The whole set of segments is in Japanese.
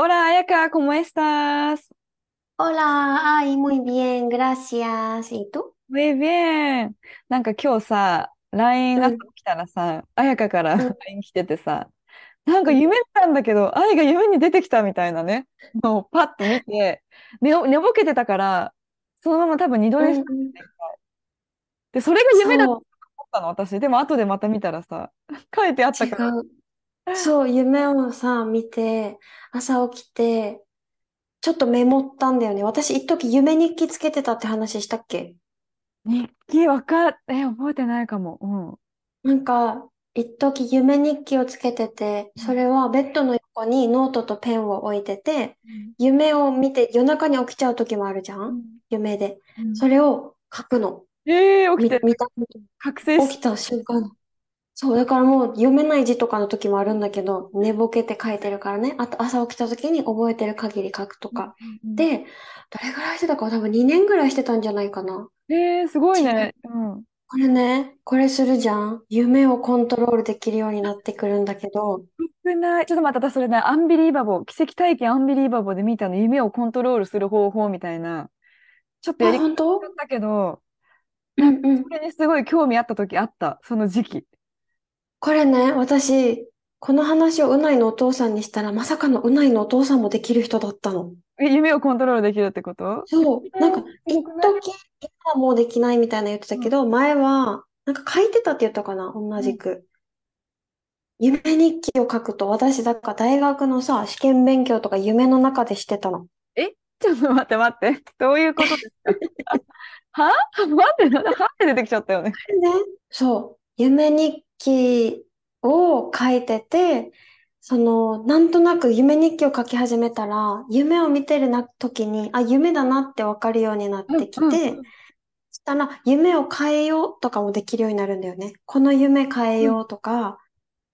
Hola, Ayaka, ¿cómo estás? Hola, ay, muy bien, gracias. ¿Y tú? Muy bien. なんか今日さ、LINE が来たらさ、彩香から LINE 来ててさ、なんか夢見たんだけど、愛が夢に出てきたみたいなね、もうパッと見て、寝ぼけてたから、そのまま多分二度寝したんだよね。で、それが夢だと思ったの、私。でも後でまた見たらさ、書いてあったから。そう、夢をさ、見て、朝起きて、ちょっとメモったんだよね。私、一時夢日記つけてたって話したっけ？日記覚えてないかも。うん。なんか、一時夢日記をつけてて、それはベッドの横にノートとペンを置いてて、夢を見て夜中に起きちゃう時もあるじゃん、夢で。それを書くの。起きて見た時。覚醒し起きた瞬間。そう、だからもう読めない字とかの時もあるんだけど、寝ぼけて書いてるからね。あと朝起きた時に覚えてる限り書くとか。で、どれぐらいしてたか多分2年ぐらいしてたんじゃないかな。すごいね。これするじゃん。夢をコントロールできるようになってくるんだけど。少ない。ちょっと待って、私それね、アンビリーバボー、奇跡体験アンビリーバボーで見たの、夢をコントロールする方法みたいな。ちょっとやり方だったけど、なんかそれにすごい興味あった時あった、その時期。これね、私、この話をうないのお父さんにしたら、まさかのうないのお父さんもできる人だったの。夢をコントロールできるってこと？そう。なんか、一時はもうできないみたいな言ってたけど、前は、なんか書いてたって言ったかな、同じく。夢日記を書くと、私、だから大学のさ、試験勉強とか夢の中でしてたの。ちょっと待って。どういうことですか？は？待って、なんではって出てきちゃったよね。そう。夢日記を書いてて、なんとなく夢日記を書き始めたら、夢を見てる時に、あ、夢だなって分かるようになってきて、そしたら、夢を変えようとかもできるようになるんだよね。この夢変えようとか、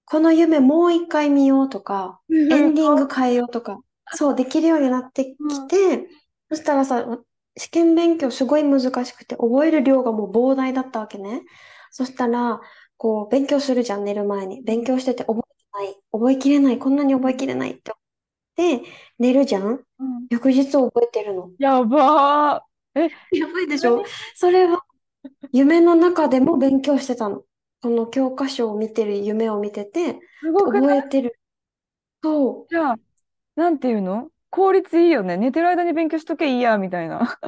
この夢もう一回見ようとか、エンディング変えようとか、そう、できるようになってきて、そしたらさ、試験勉強すごい難しくて、覚える量がもう膨大だったわけね。そしたら、こう、勉強するじゃん、寝る前に。勉強してて覚えきれない、こんなに覚えきれないって思って、寝るじゃん、翌日覚えてるの。やばー。やばいでしょ？それは、夢の中でも勉強してたの。この教科書を見てる、夢を見てて、覚えてる。そう。じゃあ、なんていうの？効率いいよね。寝てる間に勉強しとけいいや、みたいな。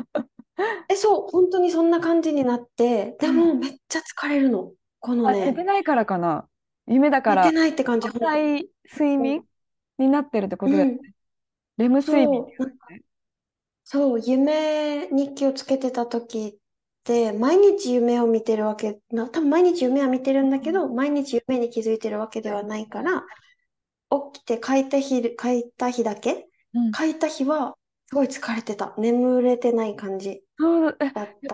そう、本当にそんな感じになって、でもめっちゃ疲れるの。このね。寝てないからかな。夢だから。寝てないって感じ。浅い睡眠になってるってことだよね。レム睡眠。そう、夢日記をつけてた時って、毎日夢を見てるわけ、多分毎日夢は見てるんだけど、毎日夢に気づいてるわけではないから、起きて書いた日だけ、書いた日はすごい疲れてた。眠れてない感じ。やっ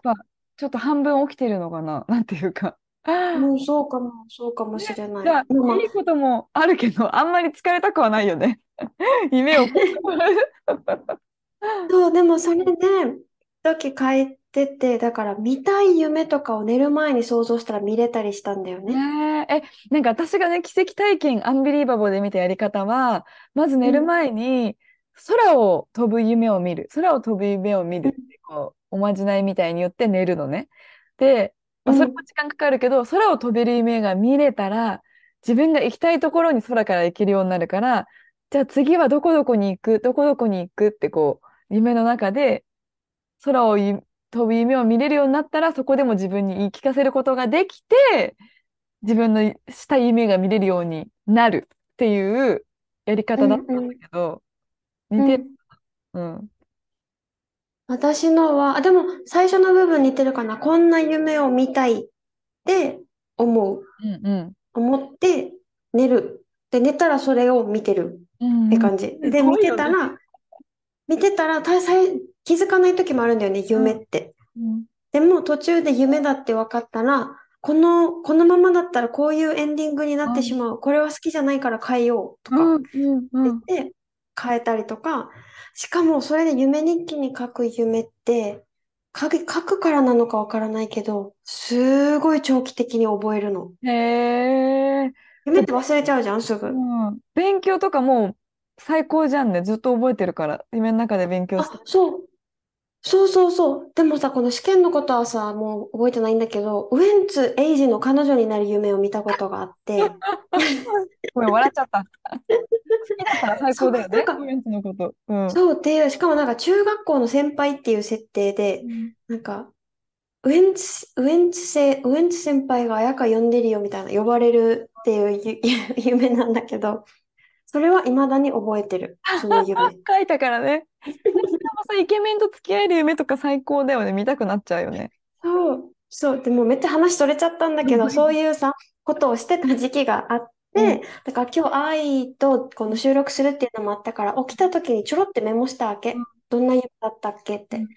ぱちょっと半分起きてるのかな、なんていうか。もうそうかもしれない。いいこともあるけど、あんまり疲れたくはないよね。夢を。そう、でもそれで、時書いてて、だから見たい夢とかを寝る前に想像したら見れたりしたんだよね。なんか私がね、奇跡体験アンビリーバボーで見たやり方は、まず寝る前に空を飛ぶ夢を見るってこう、おまじないみたいに言って寝るのね。で、それも時間かかるけど、空を飛べる夢が見れたら、自分が行きたいところに空から行けるようになるから、じゃあ次はどこどこに行くってこう、夢の中で空を飛ぶ夢を見れるようになったら、そこでも自分に言い聞かせることができて、自分のしたい夢が見れるようになるっていうやり方だったんだけど、似てる。私のは、でも最初の部分似てるかな。こんな夢を見たいって思って寝る。で、寝たらそれを見てるって感じ。うん、で、見てたら気づかない時もあるんだよね、夢って。うん、でも途中で夢だって分かったら、このままだったらこういうエンディングになってしまう。うん、これは好きじゃないから変えようとか言って変えたりとか。しかもそれで夢日記に書く夢って、書くからなのかわからないけど、すごい長期的に覚えるの。へー。夢って忘れちゃうじゃん、すぐ。うん、勉強とかも最高じゃんね。ずっと覚えてるから。夢の中で勉強して。そう。でもさ、この試験のことはさ、もう覚えてないんだけど、ウエンツ瑛士の彼女になる夢を見たことがあって。ごめん、笑っちゃった。好きだから最高だよね、ウエンツのこと。うん、そうっていう、しかもなんか中学校の先輩っていう設定で、うん、なんか、ウエンツ先輩が彩香呼んでるよみたいな、呼ばれるっていう夢なんだけど、それは未だに覚えてる、その夢。書いたからね。イケメンと付き合える夢とか最高だよね。見たくなっちゃうよね。そう。でもめっちゃ話それちゃったんだけど、そういうさ、ことをしてた時期があって、うん、だから今日愛とこの収録するっていうのもあったから、起きた時にちょろってメモしたわけ。うん、どんな夢だったっけって。うん、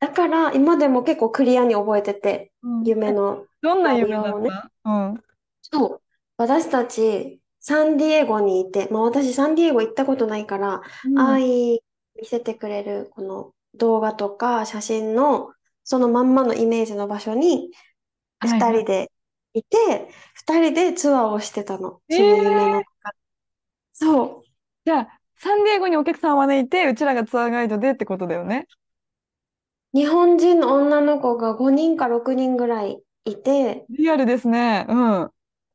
だから今でも結構クリアに覚えてて、うん、夢の、ね。どんな夢だった？うん。そう。私たちサンディエゴにいて、まあ私サンディエゴ行ったことないから、うん、愛見せてくれるこの動画とか写真のそのまんまのイメージの場所に2人でいて、はい、2人でツアーをしてたの。その夢の中。そう。じゃあサンディエゴにお客さんを招いて、うちらがツアーガイドでってことだよね。日本人の女の子が5人か6人ぐらいいて、リアルですね。うん。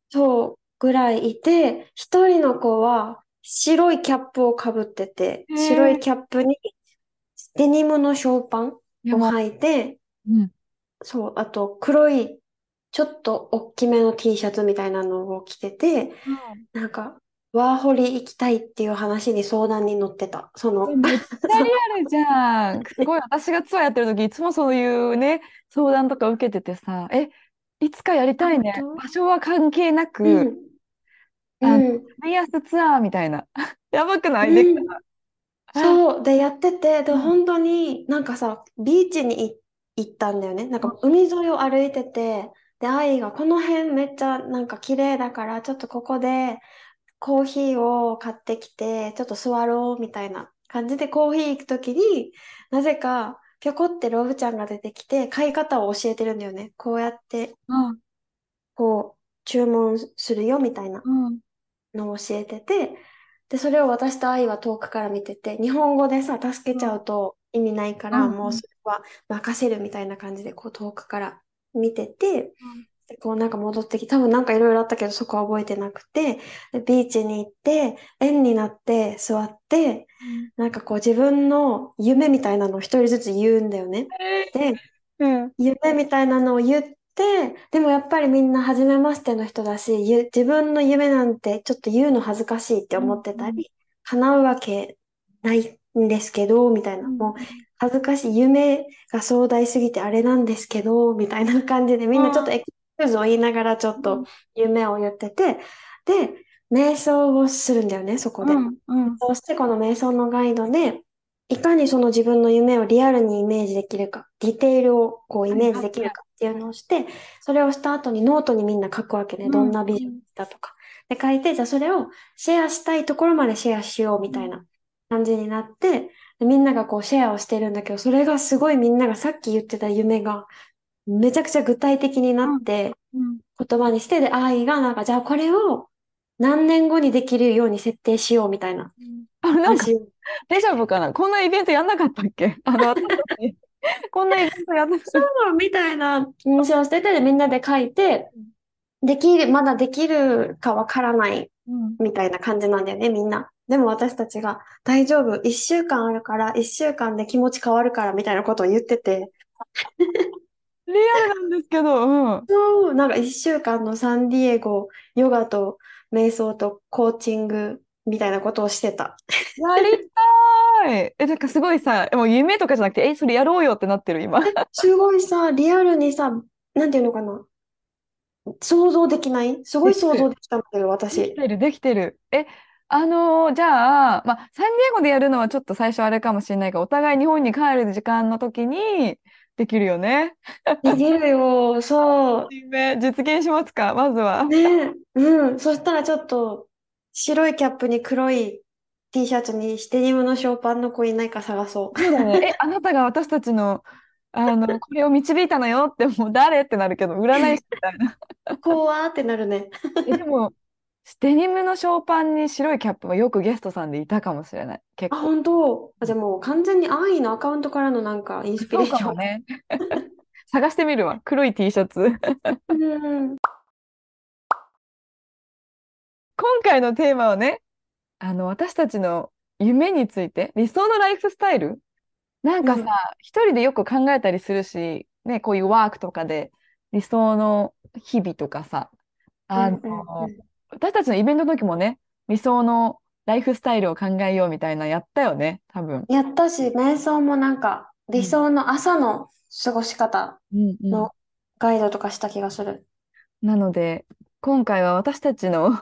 そうぐらいいて、1人の子は白いキャップをかぶってて、白いキャップにデニムのショーパンを履いて、うん、そう、あと黒いちょっと大きめの T シャツみたいなのを着てて、うん、なんかワーホリ行きたいっていう話に相談に乗ってた。そのめっちゃリアルじゃん。すごい、私がツアーやってる時いつもそういうね、相談とか受けててさ、いつかやりたいね。場所は関係なく、うんフイアスツアーみたいな。やばくない？そう。で、やってて、で、本当になんかさ、ビーチに行ったんだよね。なんか海沿いを歩いてて、で、愛がこの辺めっちゃなんか綺麗だから、ちょっとここでコーヒーを買ってきて、ちょっと座ろうみたいな感じでコーヒー行くときに、なぜかぴょこってロブちゃんが出てきて、買い方を教えてるんだよね。こうやって、こう、注文するよみたいな。のを教えてて、でそれを私と愛は遠くから見てて、日本語でさ助けちゃうと意味ないから、もうそれは任せるみたいな感じでこう遠くから見てて、でこうなんか戻ってきて、多分なんかいろいろあったけどそこは覚えてなくて、でビーチに行って円になって座って、なんかこう自分の夢みたいなのを一人ずつ言うんだよね。で、夢みたいなのを言ってでもやっぱりみんな初めましての人だし、自分の夢なんてちょっと言うの恥ずかしいって思ってたり、叶うわけないんですけど、みたいな、もう恥ずかしい、夢が壮大すぎてあれなんですけど、みたいな感じで、みんなちょっとエクスキューズを言いながらちょっと夢を言ってて、で、瞑想をするんだよね、そこで。そしてこの瞑想のガイドで、いかにその自分の夢をリアルにイメージできるか、ディテールをこうイメージできるかっていうのをして、それをした後にノートにみんな書くわけね。どんなビジョンだとか。で、書いて、じゃあそれをシェアしたいところまでシェアしようみたいな感じになって、でみんながこうシェアをしてるんだけど、それがすごいみんながさっき言ってた夢がめちゃくちゃ具体的になって、言葉にして、で、愛がなんか、じゃあこれを何年後にできるように設定しようみたいな。なんかデジャブかな、こんなイベントやんなかったっけ、こんなイベントやんなかったそうみたいな気持ちをしてて、みんなで書いて、まだできるかわからないみたいな感じなんだよね、みんな。でも私たちが大丈夫、1週間あるから、1週間で気持ち変わるからみたいなことを言っててリアルなんですけど、そうなんか1週間のサンディエゴヨガと瞑想とコーチングみたいなことをしてた。やりたい。なんかすごいさ、もう夢とかじゃなくて、それやろうよってなってる今。すごいさ、リアルにさ、なんていうのかな。想像できない、すごでいき想て像る。できたんだけど、でき私。てる、できてる。じゃあ、サンディエゴでやるのはちょっと最初あれかもしれないが、お互い日本に帰る時間の時にできるよね。できるよ、そ夢実現しますか、まずう。は。ねえ。そしたらちょっと、白いキャップに黒い T シャツにデニムのショーパンの子いないか探そう。そうだね。あなたが私たちの、これを導いたのよって、もう誰ってなるけど、占い師みたいな。怖ーってなるね。でも、デニムのショーパンに白いキャップはよくゲストさんでいたかもしれない。結あ、構。本当。あ、じゃあもう完全に安易のアカウントからのなんかインスピそレーうかショもン。ね。探してみるわ。黒い T シャツ。うん。今回のテーマはね、私たちの夢について、理想のライフスタイルなんうかさ、ん。一人でよく考えたりするし、ね、こういうワークとかで理想の日々とかさ、うんあうんの、うん私たちのイベントの時もね、理想のライフスタイルを考えようみたいなやったよね、多分。やったし、瞑想もなんかう理ん、想の朝の過ごし方うんうん。のガイドとかした気がする。なので、今回は私たちの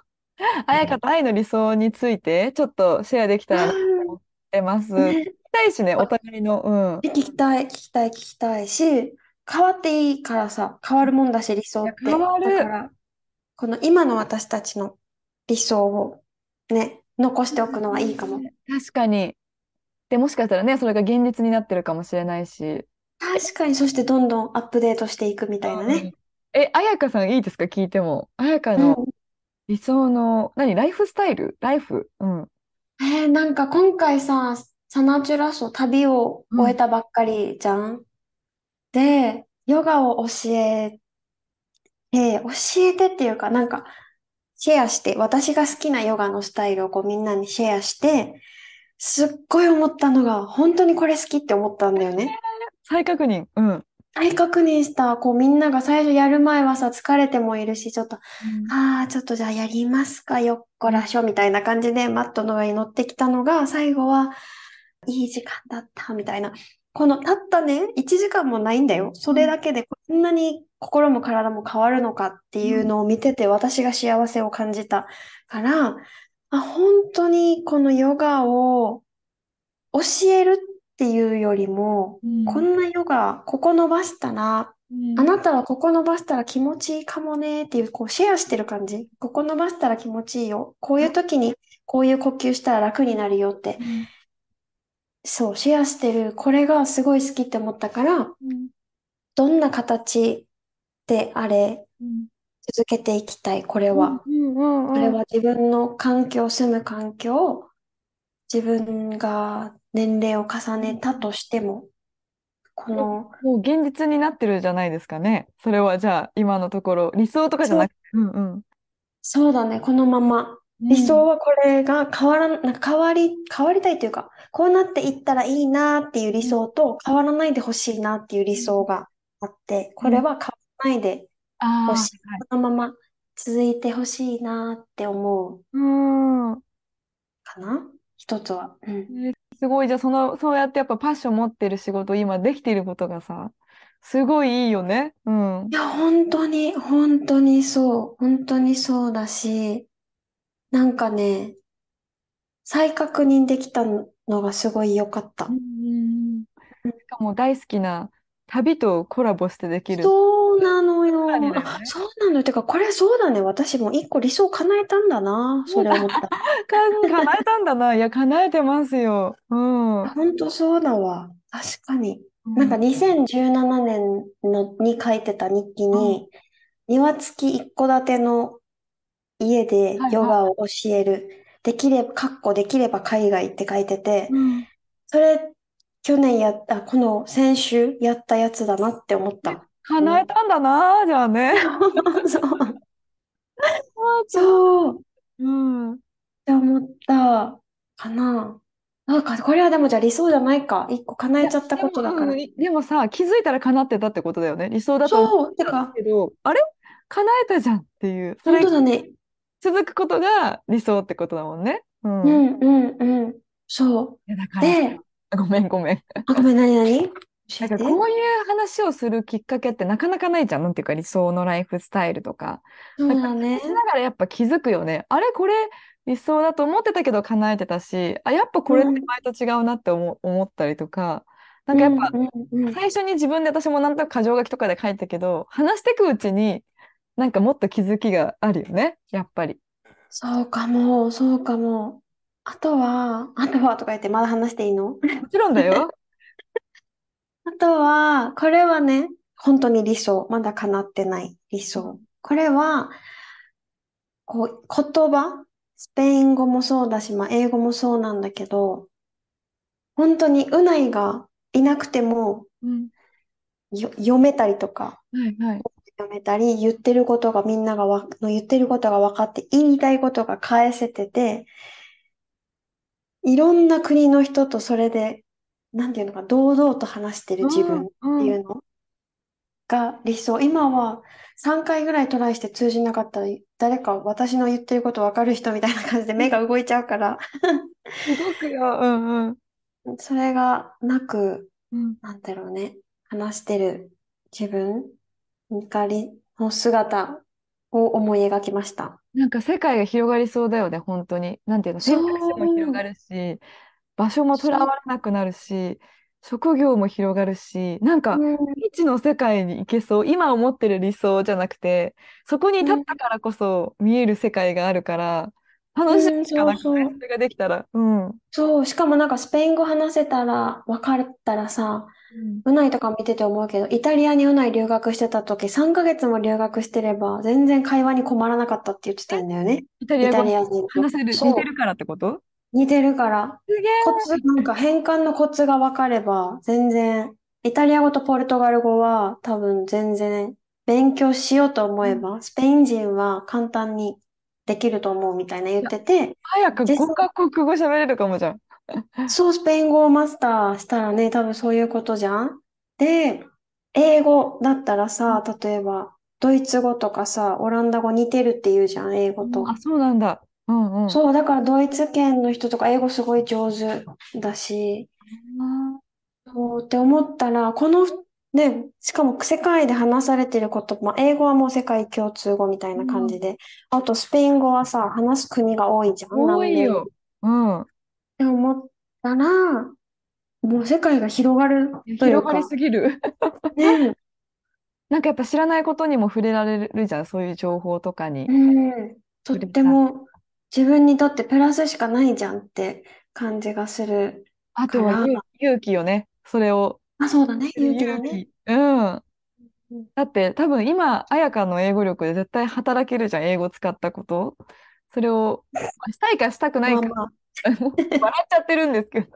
彩香と愛の理想について、ちょっとシェアできたらなと思ってます。聞きね。たいしね、おわ互いの。聞きたいし、変わっていいからさ、変わるもんだし、理想いや、っ変て。わだかる。ら、この今の私たちの理想をね、残しておくのはいいかも。確かに。で、もしかしたらね、それが現実になってるかもしれないし。確かに、そしてどんどんアップデートしていくみたいなね。彩香さんいいですか、聞いても。彩香うのん。理想の、ライフスタイルライフなんか今回さ、サナチュラソ旅をう終えん。たばっかりじゃん。で、ヨガを教えてっていうか、なんか、シェアして、私が好きなヨガのスタイルをこうみんなにシェアして、すっごい思ったのが、本当にこれ好きって思ったんだよね。再確認。再確認した、こうみんなが最初やる前はさ、疲れてもいるし、ちょっと、ん。ちょっとじゃあやりますか、よっこらしょ、みたいな感じでマットの上に乗ってきたのが、最後は、いい時間だった、みたいな。このたったね、1時間もないんだよ。そうれんだけでこんなに心も体も変わるのかってういうん。のを見てて、私が幸せを感じたから、本当にこのヨガを教えるっていうよりも、うこん。んなヨガ、ここ伸ばしたな、うあん。なたはここ伸ばしたら気持ちいいかもねっていう、こうシェアしてる感じ。ここ伸ばしたら気持ちいいよ。こういう時にこういう呼吸したら楽になるよって。うんそう、シェアしてる。これがすごい好きって思ったから、うんどんな形であれ、うん続けていきたい、これうんは。うんこれうんうんは自分の環境、住む環境、自分が年齢を重ねたとしても、こもの、もう現実になってるじゃないですかね。それはじゃあ、今のところ、理想とかじゃそなくう、て。そうだね、このまま。う理想ん。はこれが変わらん、なんか変わりたいというか、こうなっていったらいいなっていう理想と、変わらないでほしいなっていう理想があって、これは変わらないでほああしい。ー、はい。このまま続いてほしいなって思ううーん。かな、一つは。すごい、じゃあそうやってやっぱパッション持ってる仕事、今できていることがさ、すごいいいよね。いや、本当にそう、本当にそうだし、なんかね、再確認できたのがすごい良かっうた。んうんしかも大好きな旅とコラボしてできる。そうなのさらによ。だよね。そうなのよ。てか、これそうだね。私も一個理想叶えたんだな。それ思った。叶えたんだな。いや、叶えてますよ。本当そうだわ。確かに。なんかん2017年に書いてた日記うんに、庭付き一戸建ての家ではいヨはガを教える。できれば海外って書いてて、い。それ、去年やった、この先週やったやつだなって思っえ、た。う叶えん。たんだな、じゃあね。そう。ちょっそう。っと。って思ったかな。なんか、これはでもじゃあ理想じゃないか。一個叶いえや、ちゃったでことだから。も、でもさ、気づいたら叶ってたってことだよね。理想だと思っそう、ててたんだか、けど、あれ叶えたじゃんっていう、そ本れ当だね。続くことが理想ってことだもんね。うんうんうん。そいやだう。からさ、で、ごめん。ごめん、何なんかこういう話をするきっかけってなかなかないじゃん。なんていうか理想のライフスタイルとか。そうだね。話しながらやっぱ気づくよね。あれこれ理想だと思ってたけど叶えてたし、あ、やっぱこれって前と違うなって思ったりとか。なんかやっぱ、最初に自分で私もなんとなく箇条書きとかで書いたけど、話してくうちになんかもっと気づきがあるよね、やっぱり。そうかも、そうかも。あとはとか言ってまだ話していいの？もちろんだよ。あとは、これはね、本当に理想。まだ叶ってない理想。これは、こう、言葉、スペイン語もそうだし、まあ、英語もそうなんだけど、本当にうないがいなくても、読めたりとか、読めたり、言ってることがみんなが言ってることが分かって、言いたいことが返せてて、いろんな国の人とそれで、なんていうのか、堂々と話してる自分っていうのが理想。今は3回ぐらいトライして通じなかったら、誰か私の言ってること分かる人みたいな感じで目が動いちゃうから。動くよ。それがなく、なんだろうね、話してる自分の姿を思い描きました。なんか世界が広がりそうだよね、本当に。なんていうの、選択肢も広がるし、場所もとらわれなくなるし、職業も広がるし、なんか未知の世界に行けそう。今思ってる理想じゃなくて、そこに立ったからこそ見える世界があるから、楽しみしかなくない、それができたら。そう、しかもなんかスペイン語話せたら、分かったらさ、うないとか見てて思うけど、イタリアにうない留学してた時、3ヶ月も留学してれば、全然会話に困らなかったって言ってたんだよね。イタリア語話せる、似てるからってこと？似てるから。コツ、なんか変換のコツが分かれば、全然、イタリア語とポルトガル語は多分全然、勉強しようと思えば、スペイン人は簡単にできると思うみたいな言ってて。早く5カ国語喋れるかもじゃん。そう、スペイン語をマスターしたらね、多分そういうことじゃん。で、英語だったらさ、例えば、ドイツ語とかさ、オランダ語似てるって言うじゃん、英語と。あ、そうなんだ。そう、だからドイツ圏の人とか英語すごい上手だし、そうって思ったら、このね、しかも世界で話されてること、まあ、英語はもう世界共通語みたいな感じで、あとスペイン語はさ、話す国が多いじゃん。多いよ。って思ったら、もう世界が広がるというか。広がりすぎる。ね。なんかやっぱ知らないことにも触れられるじゃん、そういう情報とかに。とっても自分にとってプラスしかないじゃんって感じがする。あとは勇気よね。それを。あ、そうだね。勇気だね。だって多分今、彩香の英語力で絶対働けるじゃん。英語使ったこと。それを、したいかしたくないか。笑っちゃってるんですけど。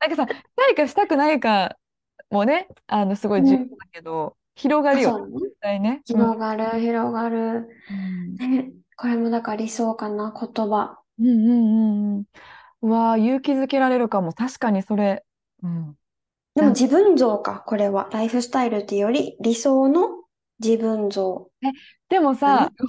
なんかさ、したいかしたくないかもね、すごい重要だけど、広がるよ。絶対ね。広がる、広がる。ね。これもだから理想かな、言葉。うわー、勇気づけられるかも。確かにそれ。でも自分像か、これは。ライフスタイルっていうより、理想の自分像。でもさと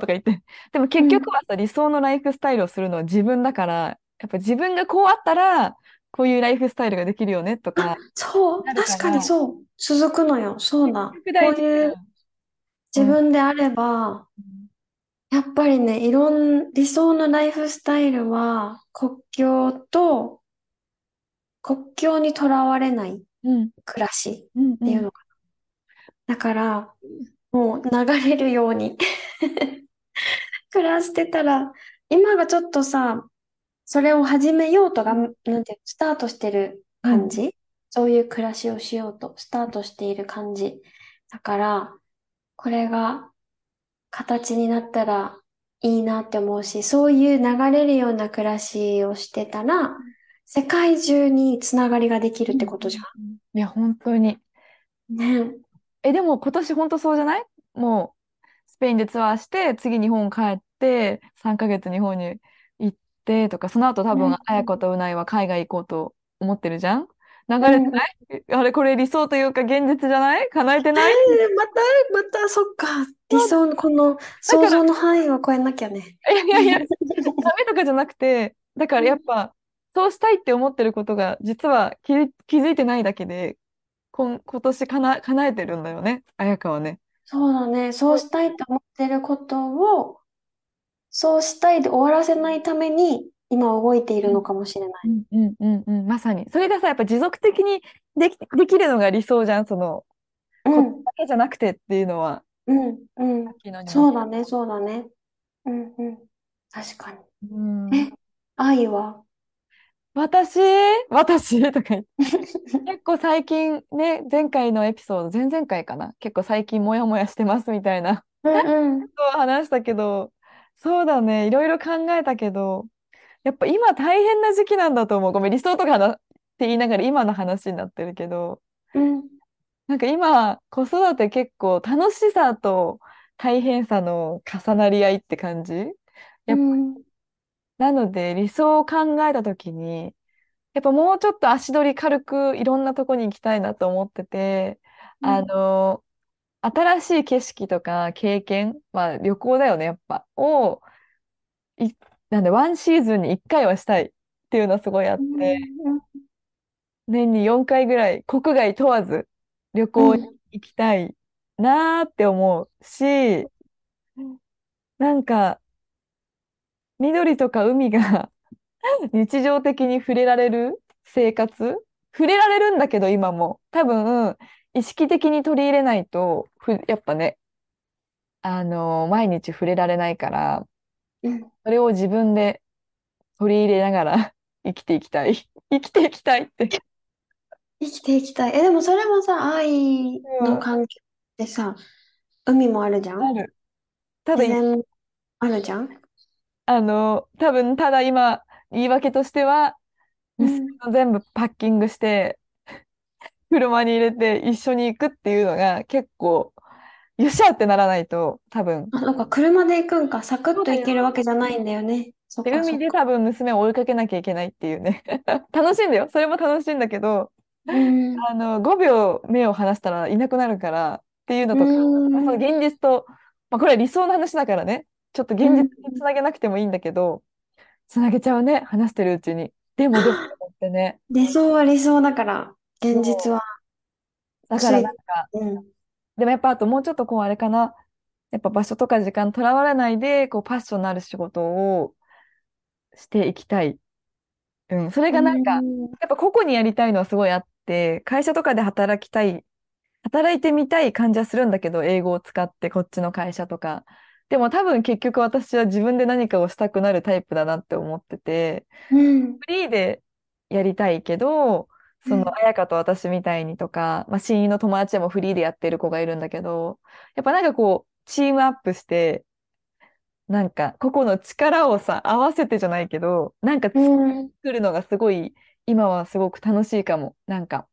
か言って。でも結局はさ、理想のライフスタイルをするのは自分だから、やっぱ自分がこうあったら、こういうライフスタイルができるよね、とか。そう、確かにそう。続くのよ。そうだ。こういう自分であれば、やっぱりね、理想のライフスタイルは、国境にとらわれない暮らしっていうのかな。だから、もう流れるように暮らしてたら、今がちょっとさ、それを始めようとなんていう、スタートしてる感じ、そういう暮らしをしようと、スタートしている感じ。だから、これが、形になったらいいなって思うし、そういう流れるような暮らしをしてたら、世界中につながりができるってことじゃん。いや、本当に。ねえ、でも今年本当そうじゃない？もう、スペインでツアーして、次日本帰って、3ヶ月日本に行ってとか、その後多分、彩子とうないは海外行こうと思ってるじゃん。流れてない？あれこれ理想というか現実じゃない？叶えてない？またそっか、理想のこの想像の範囲を超えなきゃね。いやダメとかじゃなくて、だからやっぱそうしたいって思ってることが実は気づいてないだけで今年叶えてるんだよね、彩香はね。そうだね。そうしたいと思ってることを、そうしたいで終わらせないために、今動いているのかもしれない。まさに。それがさ、やっぱ持続的にできるのが理想じゃん、その、うことん、だけじゃなくてっていうのは。さっきのにも。そうだね、そうだね。確かうに。ん、愛は 私とか言って。結構最近ね、前回のエピソード、前々回かな。結構最近モヤモヤしてますみたいなうんうん。ことを話したけど、そうだね、いろいろ考えたけど、やっぱ今大変な時期なんだと思う。ごめん、理想とかって言いながら今の話になってるけど、うんなんか今、子育て結構楽しさと大変さの重なり合いって感じ。うやっぱんなので理想を考えたときに、やっぱもうちょっと足取り軽くいろんなとこに行きたいなと思ってて、うあんの、新しい景色とか経験、まあ旅行だよね、やっぱ、いなんでワンシーズンに1回はしたいっていうのはすごいあっうて、ん年に4回ぐらい国外問わず旅う行にん行きたいなーって思うし、なんか緑とか海が 日常的に触れられる生活、触れられるんだけど今も多分意識的に取り入れないとやっぱね、毎日触れられないから、うんそれを自分で取り入れながら 生きていきたいって。生きていきたい。でもそれもさ、愛うのん、関係ってさ、海もあるじゃあん、る。ただ自然もあるじゃん。多分ただ今、言い訳としては、う娘んの全部パッキングして、車に入れて一緒に行くっていうのが結構、よっしゃってならないと、多分。なんか車で行くんか、サクッそうとだ行けるよ。わけじゃないんだよね。そっで、かそ海っでか。多分娘を追いかけなきゃいけないっていうね。楽しいんだよ。それも楽しいんだけど、うん。5秒目を離したらいなくなるからっていうのうとか、そのん。現実と、まあ、これは理想の話だからね、ちょっと現う実ん。につなげなくてもいいんだけど、つなげちゃうね、話してるうちに。でもってね。理想は理想だから、現実そはだからつい。なんか、うんでもやっぱあともうちょっとあれかな、やっぱ場所とか時間とらわれないで、パッションのある仕事をしていきたい。それうがなんか、ん。やっぱ個々にやりたいのはすごいあって、会社とかで働いてみたい感じはするんだけど、英語を使ってこっちの会社とか。でも多分結局私は自分で何かをしたくなるタイプだなって思ってて、うん。フリーでやりたいけど、うその、ん。彩香と私みたいにとか、まあ、親友の友達でもフリーでやってる子がいるんだけど、やっぱなんかチームアップして、なんか、個々の力をさ、合わせてじゃないけど、なんかうん作るのがすごい、今はすごく楽しいかも。なんか、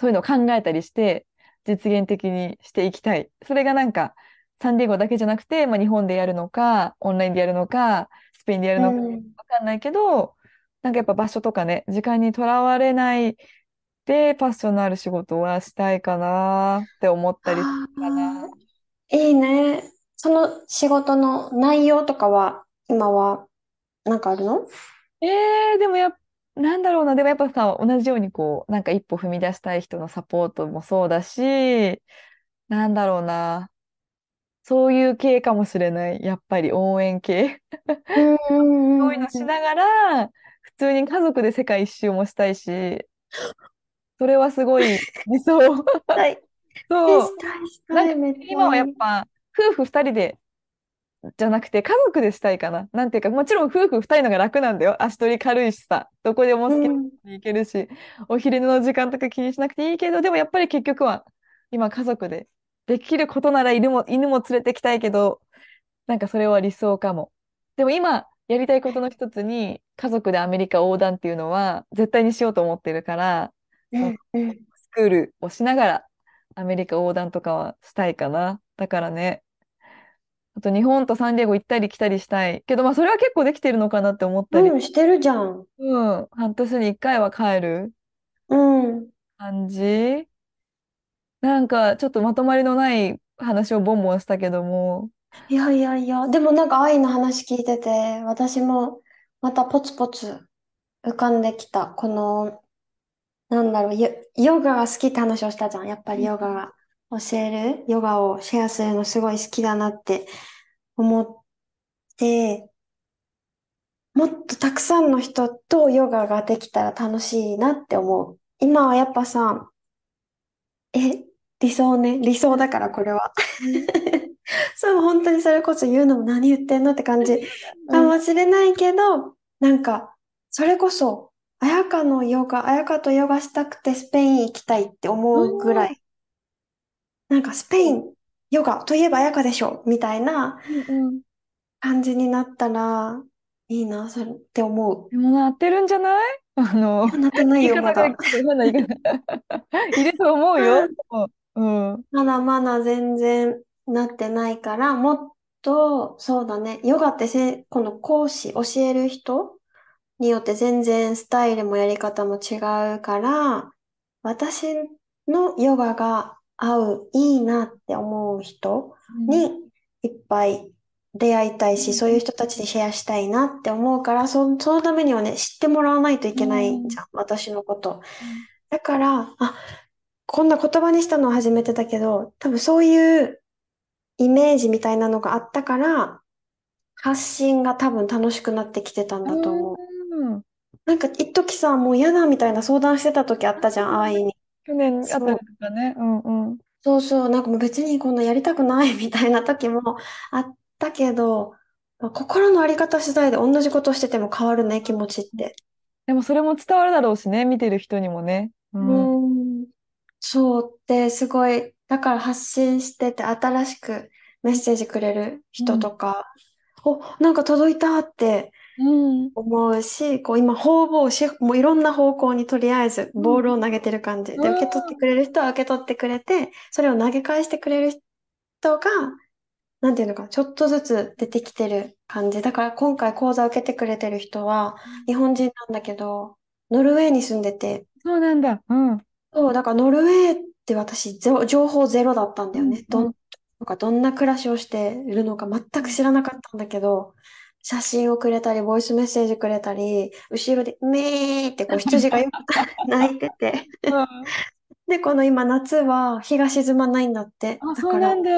そういうのを考えたりして、実現的にしていきたい。それがなんか、サンディエゴだけじゃなくて、まあ、日本でやるのか、オンラインでやるのか、スペインでやるうのか、んわかんないけど、なんかやっぱ場所とかね、時間にとらわれないで、パッションのある仕事はしたいかなって思ったりするかな。いいね。その仕事の内容とかは、今は、なんかあるの？でもなんだろうな、でもやっぱさ、同じようになんか一歩踏み出したい人のサポートもそうだし、なんだろうな、そういう系かもしれない、やっぱり応援系。うんうそういうんのうしんながら、普通に家族で世界一周もしたいし、それはすごい理想。したい。そう。なんかめっちゃ今はいやっい。ぱ、夫婦2人で、じゃなくて家族でしたいかな。なんていうか、もちろん夫婦2人のが楽なんだよ。足取り軽いしさ、どこでもう好きなとん。こに行けるし、お昼寝の時間とか気にしなくていいけど、でもやっぱり結局は、今家族で、できることなら犬も連れてきたいけど、なんかそれは理想かも。でも今、やりたいことの一つに、家族でアメリカ横断っていうのは、絶対にしようと思ってるから、うそのんうんスクールをしながら、アメリカ横断とかはしたいかな。だからね。あと日本とサンディエゴ行ったり来たりしたい。けど、まあそれは結構できてるのかなって思ったり。してるじゃん。半年に1回は帰るうん。感じ。なんかちょっとまとまりのない話をボンボンしたけども。いやいやいや、でもなんか愛の話聞いてて、私もまたポツポツ浮かんできた。このなんだろう、ヨガが好きって話をしたじゃん。やっぱりヨガがヨガをシェアするのすごい好きだなって思って、もっとたくさんの人とヨガができたら楽しいなって思う。今はやっぱさ、え、理想ね、理想だからこれは。うんそう、本当にそれこそ言うのも何言ってんのって感じかうんもしれないけど、なんか、それこそ、彩香とヨガしたくてスペイン行きたいって思うぐらい、なんかスペイン、ヨガといえば彩香でしょ、みたいなうん感じになったらいいな、それって思う。でもなってるんじゃない？いや、なってない言いよ、ま方がだ。ちょっと変な言い方。いると思うよ。うんまだまだ全然なってないから、もっと、そうだね、ヨガってこの講師、教える人によって全然スタイルもやり方も違うから、私のヨガが合う、いいなって思う人うんにいっぱい出会いたいし、そういう人たちにシェアしたいなって思うから、そのためにはね、知ってもらわないというけないんじんゃん、私のこと。うんだから、こんな言葉にしたのは初めてだけど、多分そういうイメージみたいなのがあったから、発信が多分楽しくなってきてたんだと思う。うんなんか、一時さ、もう嫌だみたいな相談してた時あったじゃん、ああいに。去年あたりそとう。かね。そうそう、なんかもう別にこんなやりたくない みたいな時もあったけど、まあ、心のあり方次第で同じことしてても変わるね、気持ちって。でもそれも伝わるだろうしね、見てる人にもね。うーん、そうってすごい、だから発信してて新しくメッセージくれるう人んとか、なんか届いたってうん思うし、こう今、もういろんな方向にとりあえずうボーんルを投げてる感じ。で、受け取ってくれる人は受け取ってくれて、それを投げ返してくれる人が、なんていうのかな、ちょっとずつ出てきてる感じ。だから今回講座を受けてくれてる人は、日本人なんだけど、ノルウェーに住んでて、そうなんだ。そう、だからノルウェーって私、情報ゼロだったんだうよんね。うんどんな暮らしをしているのか全く知らなかったんだけど、写真をくれたり、ボイスメッセージくれたり、後ろで、めーってこう羊がよく 泣いてて。うんで、この今夏は日が沈まないんだって。あ、だそうかなら、んだ。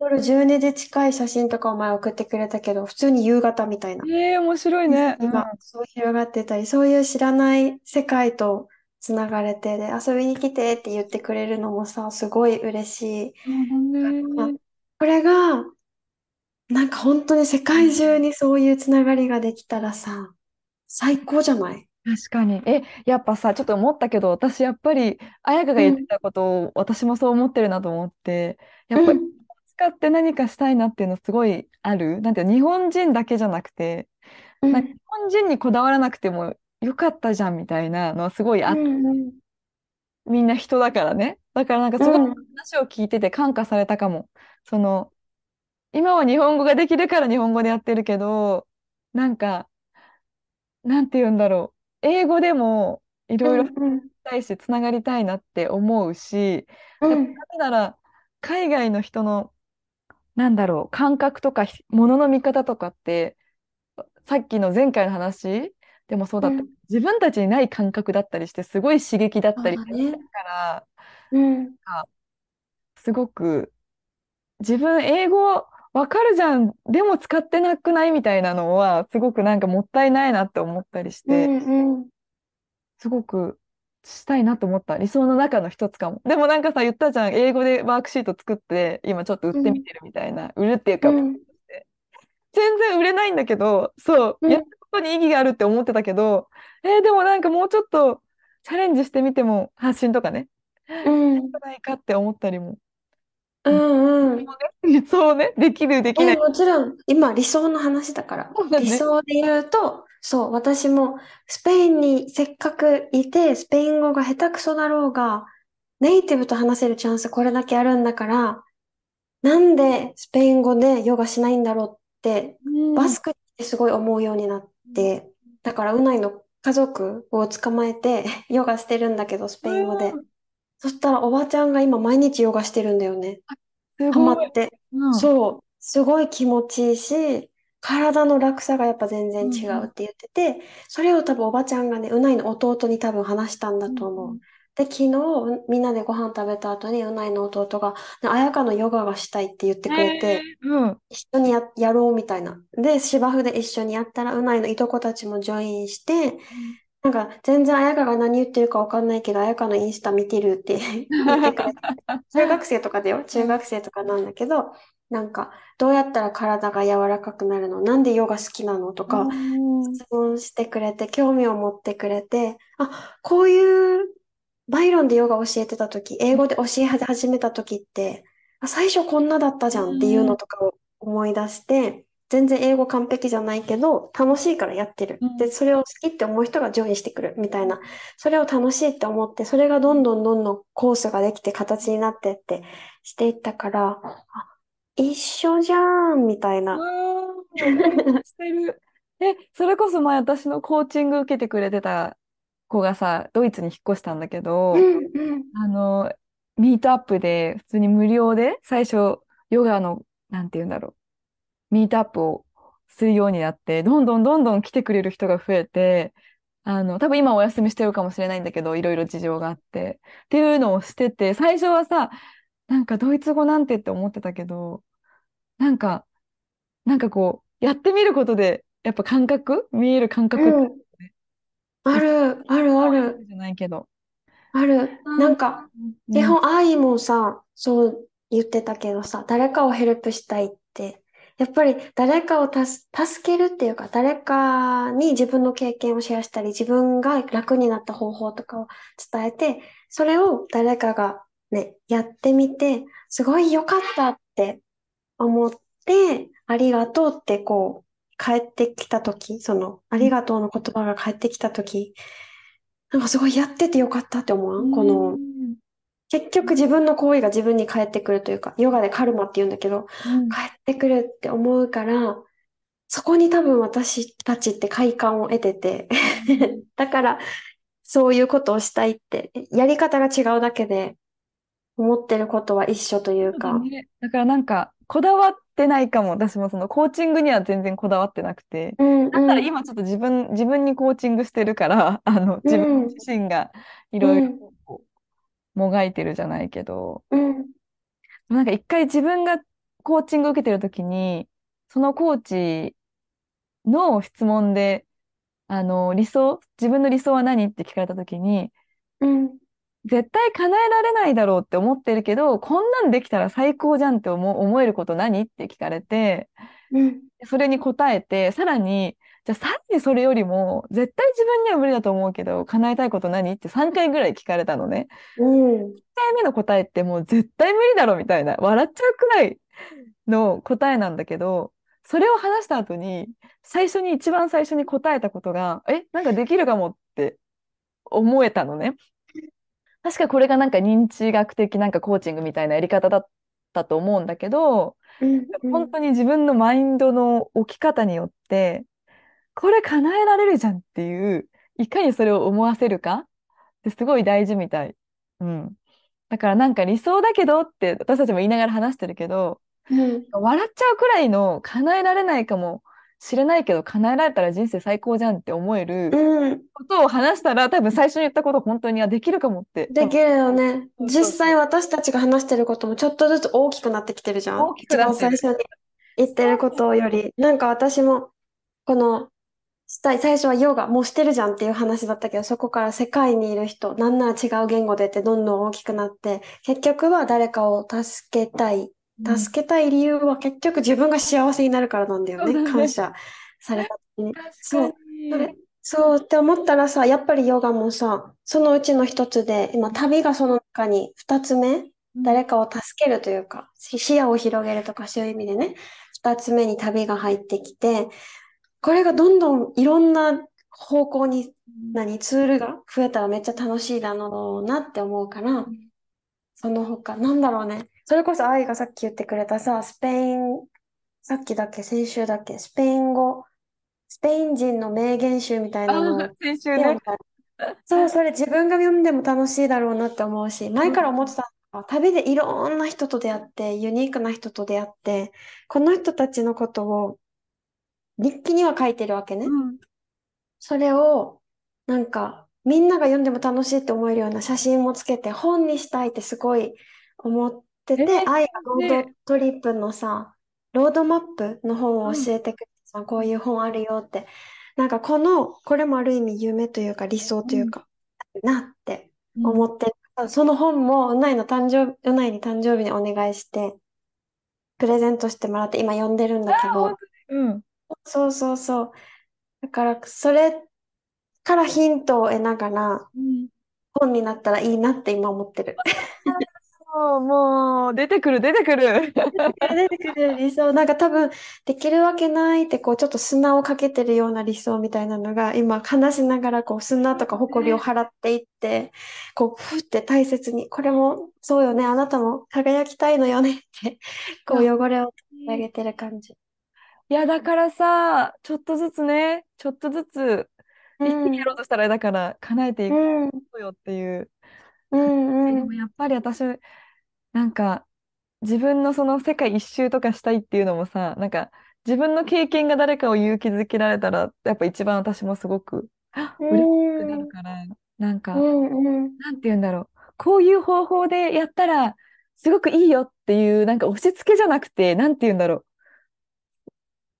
夜12時近い写真とかを前送ってくれたけど、普通に夕方みたいな。面白い景ね。色がそう広がってたり、そういう知らない世界とつながれて、で、遊びに来てって言ってくれるのもさ、すごい嬉しい。そうだからね。これが、なんか本当に世う界中んにそういうつながりができたらさ、最高じゃない？確かに。やっぱさ、ちょっと思ったけど、私、やっぱり、彩香がう言ってん、たことを、私もそう思ってるなと思って、やうっぱり、ん、使って何かしたいなっていうの、すごいある。なんていうの、日本人だけじゃなくて、うなんか日ん、本人にこだわらなくてもよかったじゃんみたいなのは、すごいあうって、ん、うん、みんな人だからね。だから、なんか、うすごいん、話を聞いてて、感化されたかも。その、今は日本語ができるから日本語でやってるけど、なんか、なんて言うんだろう。英語でもいうろいろん、したいし、つながりたいなって思うし、うやっぱん、なぜなら、海外の人の、なんだろう、感覚とか、ものの見方とかって、さっきの前回の話でもそううだった。ん、自分たちにない感覚だったりして、すごい刺激だっそうたりだすね。るから、うん、あすごく、自分英語わかるじゃん、でも使ってなくないみたいなのは、すごくなんかもったいないなって思ったりしうて、ん、うん、すごくしたいなと思った。理想の中の一つかも。でもなんかさ、言ったじゃん。英語でワークシート作って、今ちょっと売っうてみん、てるみたいな。売るっていううか、ん、全然売れないんだけど、うやったん、ことに意義があるって思ってたけど、でもなんかもうちょっとチャレンジしてみても、発信とかね、ういいん、じゃないかって思ったりも。ううん。ん、うん。そうね、できる、できない。もちろん、今、理想の話だから。そうだ理ね。想で言うと、そう、私も、スペインにせっかくいて、スペイン語が下手くそだろうが、ネイティブと話せるチャンスこれだけあるんだから、なんでスペイン語でヨガしないんだろうって、うバん。スクってすごい思うようになって、だから、ウナイの家族を捕まえて、ヨガしてるんだけど、スペイン語で。うんそしたら、おばちゃんが今、毎日ヨガしてるんだよね。すハごマい。って。うん。そう、すごい気持ちいいし、体の楽さがやっぱ全然違うって言ってて、それを多分おばちゃんがね、うないの弟に多分話したんだと思う。で、昨日みんなでご飯食べた後にうないの弟が、綾香のヨガがしたいって言ってくれて、一緒にやろうみたいな。で、芝生で一緒にやったら、うないのいとこたちもジョインして、なんか全然綾香が何言ってるかわかんないけど、綾香のインスタ見てるって 言ってくれて、中学生とかだよ、中学生とかなんだけど、なんかどうやったら体が柔らかくなるの、なんでヨガ好きなのとか質問してくれて、興味を持ってくれて、あ、こういうバイロンでヨガ教えてた時、英語で教え始めた時って、あ、最初こんなだったじゃんっていうのとかを思い出して、全然英語完璧じゃないけど楽しいからやってる、でそれを好きって思う人がジョインしてくるみたいな、それを楽しいって思って、それがどんどんどんどんコースができて形になってってしていったから、あ、一緒じゃんみたいな。してる。それこそ前私のコーチング受けてくれてた子がさ、ドイツに引っ越したんだけど、ミートアップで普通に無料で最初ヨガの、なんて言うんだろう、ミートアップをするようになって、どんどんどんどん来てくれる人が増えて、多分今お休みしてるかもしれないんだけど、いろいろ事情があってっていうのをしてて、最初はさ、なんかドイツ語なんてって思ってたけど、なんかこうやってみることでやっぱ感覚見える感覚ってうんある、ある、ある、じゃないけどある。なんか、基本、アイもさ、そう言ってたけどさ、誰かをヘルプしたいって、やっぱり誰かを助けるっていうか、誰かに自分の経験をシェアしたり、自分が楽になった方法とかを伝えて、それを誰かがね、やってみて、すごい良かったって思って、ありがとうってこう、帰ってきたとき、その、ありがとうの言葉が帰ってきたとき、なんかすごいやっててよかったって思わん？この、結局自分の行為が自分に返ってくるというか、ヨガでカルマって言うんだけど、返ってくるって思うから、そこに多分私たちって快感を得てて、だから、そういうことをしたいって、やり方が違うだけで、思ってることは一緒というか。だからなんか、こだわってないかも。私もそのコーチングには全然こだわってなくて、だったら今ちょっと自分にコーチングしてるから、自分自身がいろいろもがいてるじゃないけど、なんか一回自分がコーチング受けてる時に、そのコーチの質問で自分の理想は何って聞かれた時に、絶対叶えられないだろうって思ってるけど、こんなんできたら最高じゃんって思えること何って聞かれて、それに答えて、さらに、じゃあさらにそれよりも、絶対自分には無理だと思うけど、叶えたいこと何って3回ぐらい聞かれたのね。1回目の答えってもう絶対無理だろみたいな、笑っちゃうくらいの答えなんだけど、それを話した後に、一番最初に答えたことが、なんかできるかもって思えたのね。確かこれがなんか認知学的なんかコーチングみたいなやり方だったと思うんだけど、本当に自分のマインドの置き方によって、これ叶えられるじゃんっていう、いかにそれを思わせるかってすごい大事みたい。だからなんか理想だけどって私たちも言いながら話してるけど、笑っちゃうくらいの叶えられないかも知れないけど、叶えられたら人生最高じゃんって思えることを話したら、多分最初に言ったこと本当にできるかもって。できるよね。実際私たちが話してることもちょっとずつ大きくなってきてるじゃん。大きくなってる。一番最初に言ってることより。なんか私もこの最初はヨガもうしてるじゃんっていう話だったけど、そこから世界にいる人、なんなら違う言語でってどんどん大きくなって、結局は誰かを助けたい理由は結局自分が幸せになるからなんだよね。感謝された時に。そうって思ったらさ、やっぱりヨガもさ、そのうちの一つで、今旅がその中に2つ目、誰かを助けるというか、視野を広げるとかそういう意味でね、2つ目に旅が入ってきて、これがどんどんいろんな方向にツールが増えたらめっちゃ楽しいだろうなって思うから、その他なんだろうね。それこそ愛がさっき言ってくれたさ、さっきだっけ、先週だっけ、スペイン人の名言集みたいなのを先週ね。それ自分が読んでも楽しいだろうなって思うし、前から思ってたのは、旅でいろんな人と出会って、ユニークな人と出会って、この人たちのことを日記には書いてるわけね。うん。それを、なんか、みんなが読んでも楽しいって思えるような写真もつけて、本にしたいってすごい思ってえて、ー、愛がローね、ドトリップのさ、ロードマップの本をうん。教えてくれてさ、こういう本あるよって。なんかこれもある意味夢というか理想うというんか、なってうん。思ってる。その本も、うないに誕生日にお願いして、プレゼントしてもらって、今読んでるんあだけー、本ど、当に。そうそうそう。だから、それからヒントを得ながら、うん本になったらいいなって今思ってる。もう、出てくる。出てくる理想、なんか多分、できるわけないって、こう、ちょっと砂をかけてるような理想みたいなのが、今、話しながら、こう、砂とか埃をね払っていって、こう、ふって大切に、これも、そうよね、あなたも輝きたいのよねって、こう、そう汚れを取り上ね、げてる感じ。いや、だからさ、ちょっとずつね、ちょっとずつ、う一気にやん、ろうとしたらあれだから、叶えていうくん、よっていうう感じ。でん、うもん、やっぱり私、なんか、自分のその世界一周とかしたいっていうのもさ、なんか、自分の経験が誰かを勇気づけられたら、やっぱ一番私もすごく、う嬉しくなるん、から、なんうか、ん、うん。なんて言うんだろう。こういう方法でやったら、すごくいいよっていう、なんか押し付けじゃなくて、なんて言うんだろう。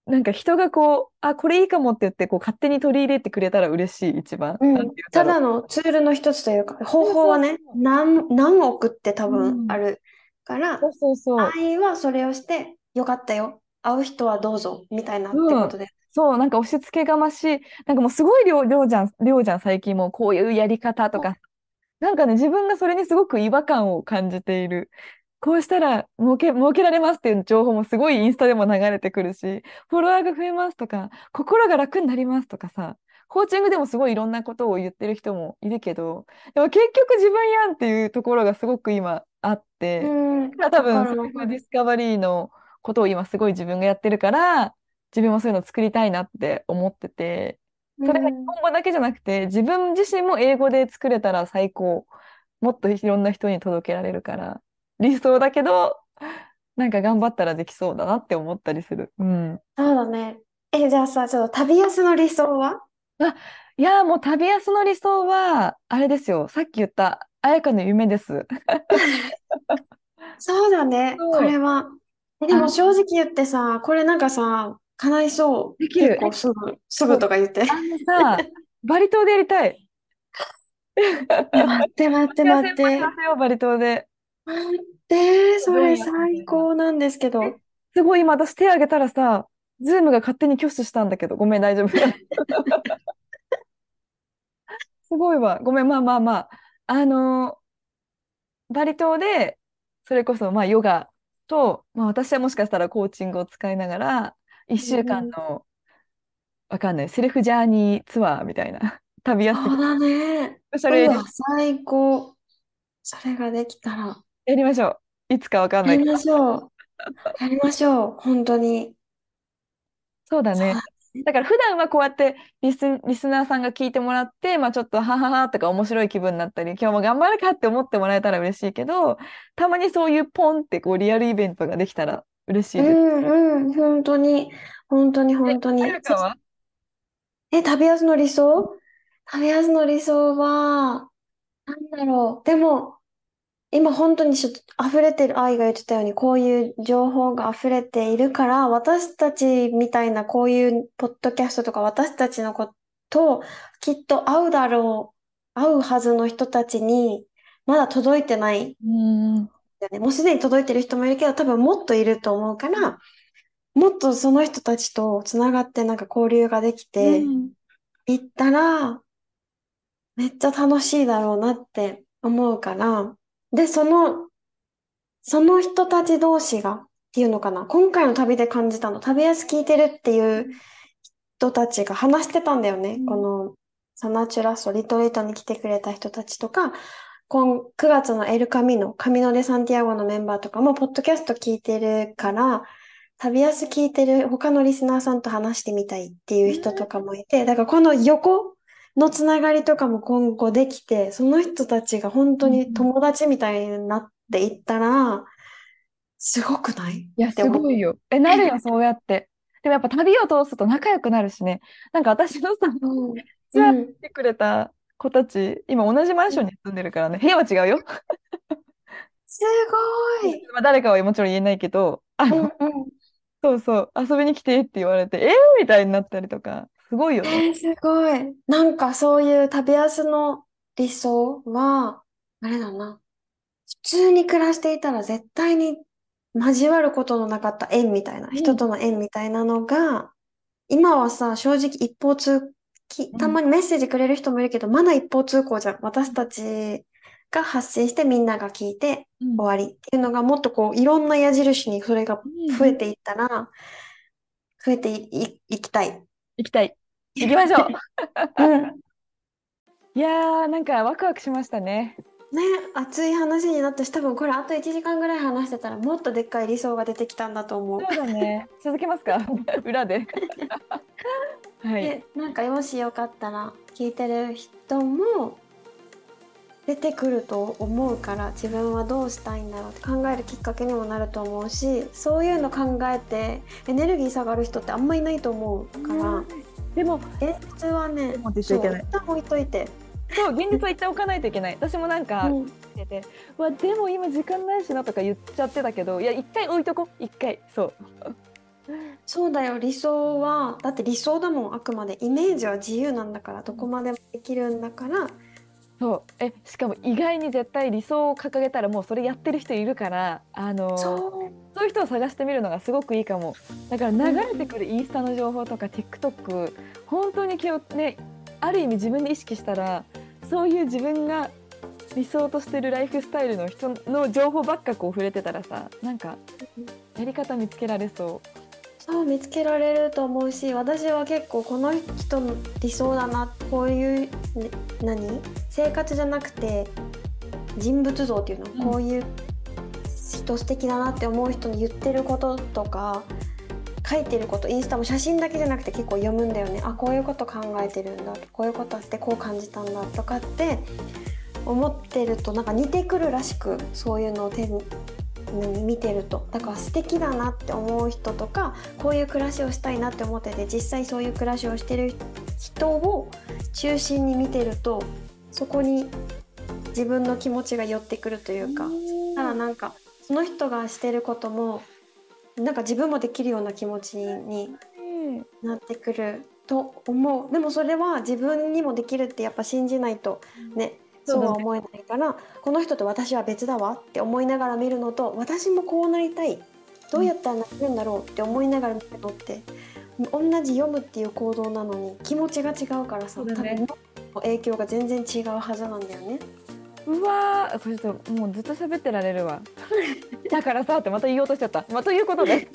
なんか人がこう、あ、これいいかもって言って、こう勝手に取り入れてくれたら嬉しい、一番。なんて言うんだたろだのツールの一つというか、方う。法はね、何億って多う分ん。あるから、そうそうそう。愛はそれをして、よかったよ、会う人はどうぞ、みたいなってうこん。とで。そう、なんか押し付けがましい。なんかもうすごいりょうじゃん、最近もうこういうやり方とか。なんかね、自分がそれにすごく違和感を感じている。こうしたら儲けられますっていう情報もすごいインスタでも流れてくるし、フォロワーが増えますとか、心が楽になりますとかさ、コーチングでもすごいいろんなことを言ってる人もいるけど、でも結局自分やんっていうところがすごく今あって、だから多わか分そるうわいかうディる。スカバリーのことを今すごい自分がやってるから、自分もそういうのを作りたいなって思ってて、うそれが日ん、本語だけじゃなくて、自分自身も英語で作れたら最高。もっといろんな人に届けられるから、理想だけど、なんか頑張ったらできそうだなって思ったりする。そうだね。じゃあさ、ちょっと旅安の理想はあ、いやー、もう旅安の理想は、あれですよ。さっき言った、彩香の夢です。そうだね、こそう。れは。であもの、正直言ってさ、これなんかさ、叶いそう。でき結る。構すそぐう。とか言って。あのさ、バリ島でやりたい。待って待って待っ待ち合わて。せよ、バリ島で。待って、すそごれいやって最る。高なんですけえ、ど。すごい今私手挙げたらさ、ズームが勝手に挙手したんだけど、ごめん、大丈夫。すごいわ。ごめん、まあ。あのバリ島で、それこそ、まあ、ヨガと、まあ、私はもしかしたらコーチングを使いながら、う1週間ん、の、わかんない、セルフジャーニーツアーみたいな、旅休み、そうだね。スペシャルうわ、最高。それができたら。やりましょう。いつかわかんなやいりけまど。しょう。やりましょう。本当に。そうだそうね。だね。だから普段はこうやってリスナーさんが聞いてもらって、まあちょっとはははとか面白い気分になったり、今日も頑張るかって思ってもらえたら嬉しいけど、たまにそういうポンってこうリアルイベントができたら嬉しいです。本当に。本当に、え、本当あに。やかは食べやすの理想食べやすの理想は、なんだろう。でも、今本当に溢れてる、愛が言ってたように、こういう情報が溢れているから、私たちみたいなこういうポッドキャストとか、私たちのことをきっと会うはずの人たちにまだ届いてないんうーん。だよね。もうすでに届いてる人もいるけど、多分もっといると思うから、もっとその人たちとつながって、なんか交流ができうてん。いったら、めっちゃ楽しいだろうなって思うから、で、その人たち同士が、っていうのかな。今回の旅で感じたの、旅安聞いてるっていう人たちが話してたんだようね。こんの、サナチュラスト、リトリートに来てくれた人たちとか、9月のエルカミノ、カミノデサンティアゴのメンバーとかも、ポッドキャスト聞いてるから、旅安聞いてる他のリスナーさんと話してみたいっていう人とかもいて、だからこの横のつながりとかも今後できて、その人たちが本う当にん友達みたいになっていったら、すごくないっいや、てす思ごいよ。なるよ、そうやって。でもやっぱ旅を通すと仲良くなるしね。なんか私のさ、うん、ツアーに来てくれた子たち、今同じマンションに住んでるからね、部屋は違うよ。すごい。まあ誰かはもちろん言えないけど、そうそう、遊びに来てって言われて、みたいになったりとか、すごいよね。すごい。なんかそういう旅安の理想は、あれだな。普通に暮らしていたら絶対に交わることのなかった縁みたいな、人との縁みたいなのが、今はさ、正直一方通き、たまにメッセージくれる人もいるけど、まだ一方通行じゃん。私たちが発信してみんなが聞いて終わりっていうのが、もっとこういろんな矢印にそれが増えていったら、増えて いきたい。行きたい。行きましょう。いやー、なんかワクワクしましたね。ね、熱い話になったし、多分これあと1時間ぐらい話してたらもっとでっかい理想が出てきたんだと思う。そうだね。続けますか？裏で。はい。で、なんかもしよかったら聞いてる人も出てくると思うから、自分はどうしたいんだろうって考えるきっかけにもなると思うし、そういうの考えてエネルギー下がる人ってあんまいないと思うから。でも現実はね、一旦置いといて、そう、現実は一旦置かないといけない。私もなんか見てて、わ、でも今時間ないしなとか言っちゃってたけど、いや一回置いとこ、一回。そうだよ、理想はだって理想だもん。あくまでイメージは自由なんだから、どこまでもできるんだから。そう、しかも意外に絶対理想を掲げたらもうそれやってる人いるから、そういう人を探してみるのがすごくいいかも。だから流れてくるインスタの情報とか TikTok、 本当に気をね、ある意味自分で意識したら、そういう自分が理想としてるライフスタイルの人の情報ばっかこう触れてたらさ、なんかやり方見つけられそう。そう、見つけられると思うし、私は結構この人の理想だな、こういう、生活じゃなくて人物像っていうの、こういう人素敵だなって思う人の言ってることとか書いてること、インスタも写真だけじゃなくて結構読むんだよね。あ、こういうこと考えてるんだ、こういうことあってこう感じたんだとかって思ってると、なんか似てくるらしく、そういうのを手に見てると。だから素敵だなって思う人とか、こういう暮らしをしたいなって思ってて、実際そういう暮らしをしてる人を中心に見てると、そこに自分の気持ちが寄ってくるというか、ただなんかその人がしてることもなんか自分もできるような気持ちになってくると思う。でもそれは自分にもできるってやっぱ信じないとね、そうは思えないから、この人と私は別だわって思いながら見るのと、私もこうなりたい、どうやったらなれるんだろうって思いながら見るのって、同じ読むっていう行動なのに気持ちが違うからさ、多分影響が全然違うはずなんだよね。うわー、これちょっともうずっと喋ってられるわ。だからさってまた言おうとしちゃった。まあ、ということで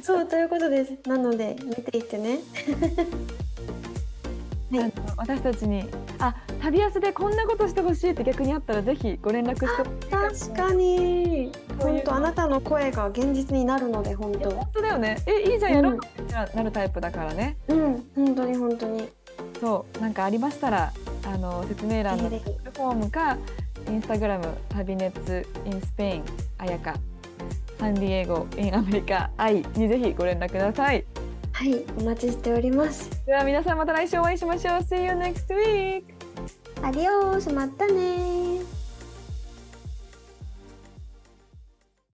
す。そう、ということです。なので見ていってね。はい、私たちに旅安でこんなことしてほしいって逆にあったら、ぜひご連絡してほしい。確かに本当、あなたの声が現実になるので。本当だよね。いいじゃん、やろうってなるタイプだからね。本当に本当に。そう、なんかありましたら説明欄のフォームか、インスタグラム旅熱 in スペインあやか、サンディエゴ in アメリカ愛にぜひご連絡ください。はい、お待ちしております。では皆さん、また来週お会いしましょう。See you next week! アディオース、またねー。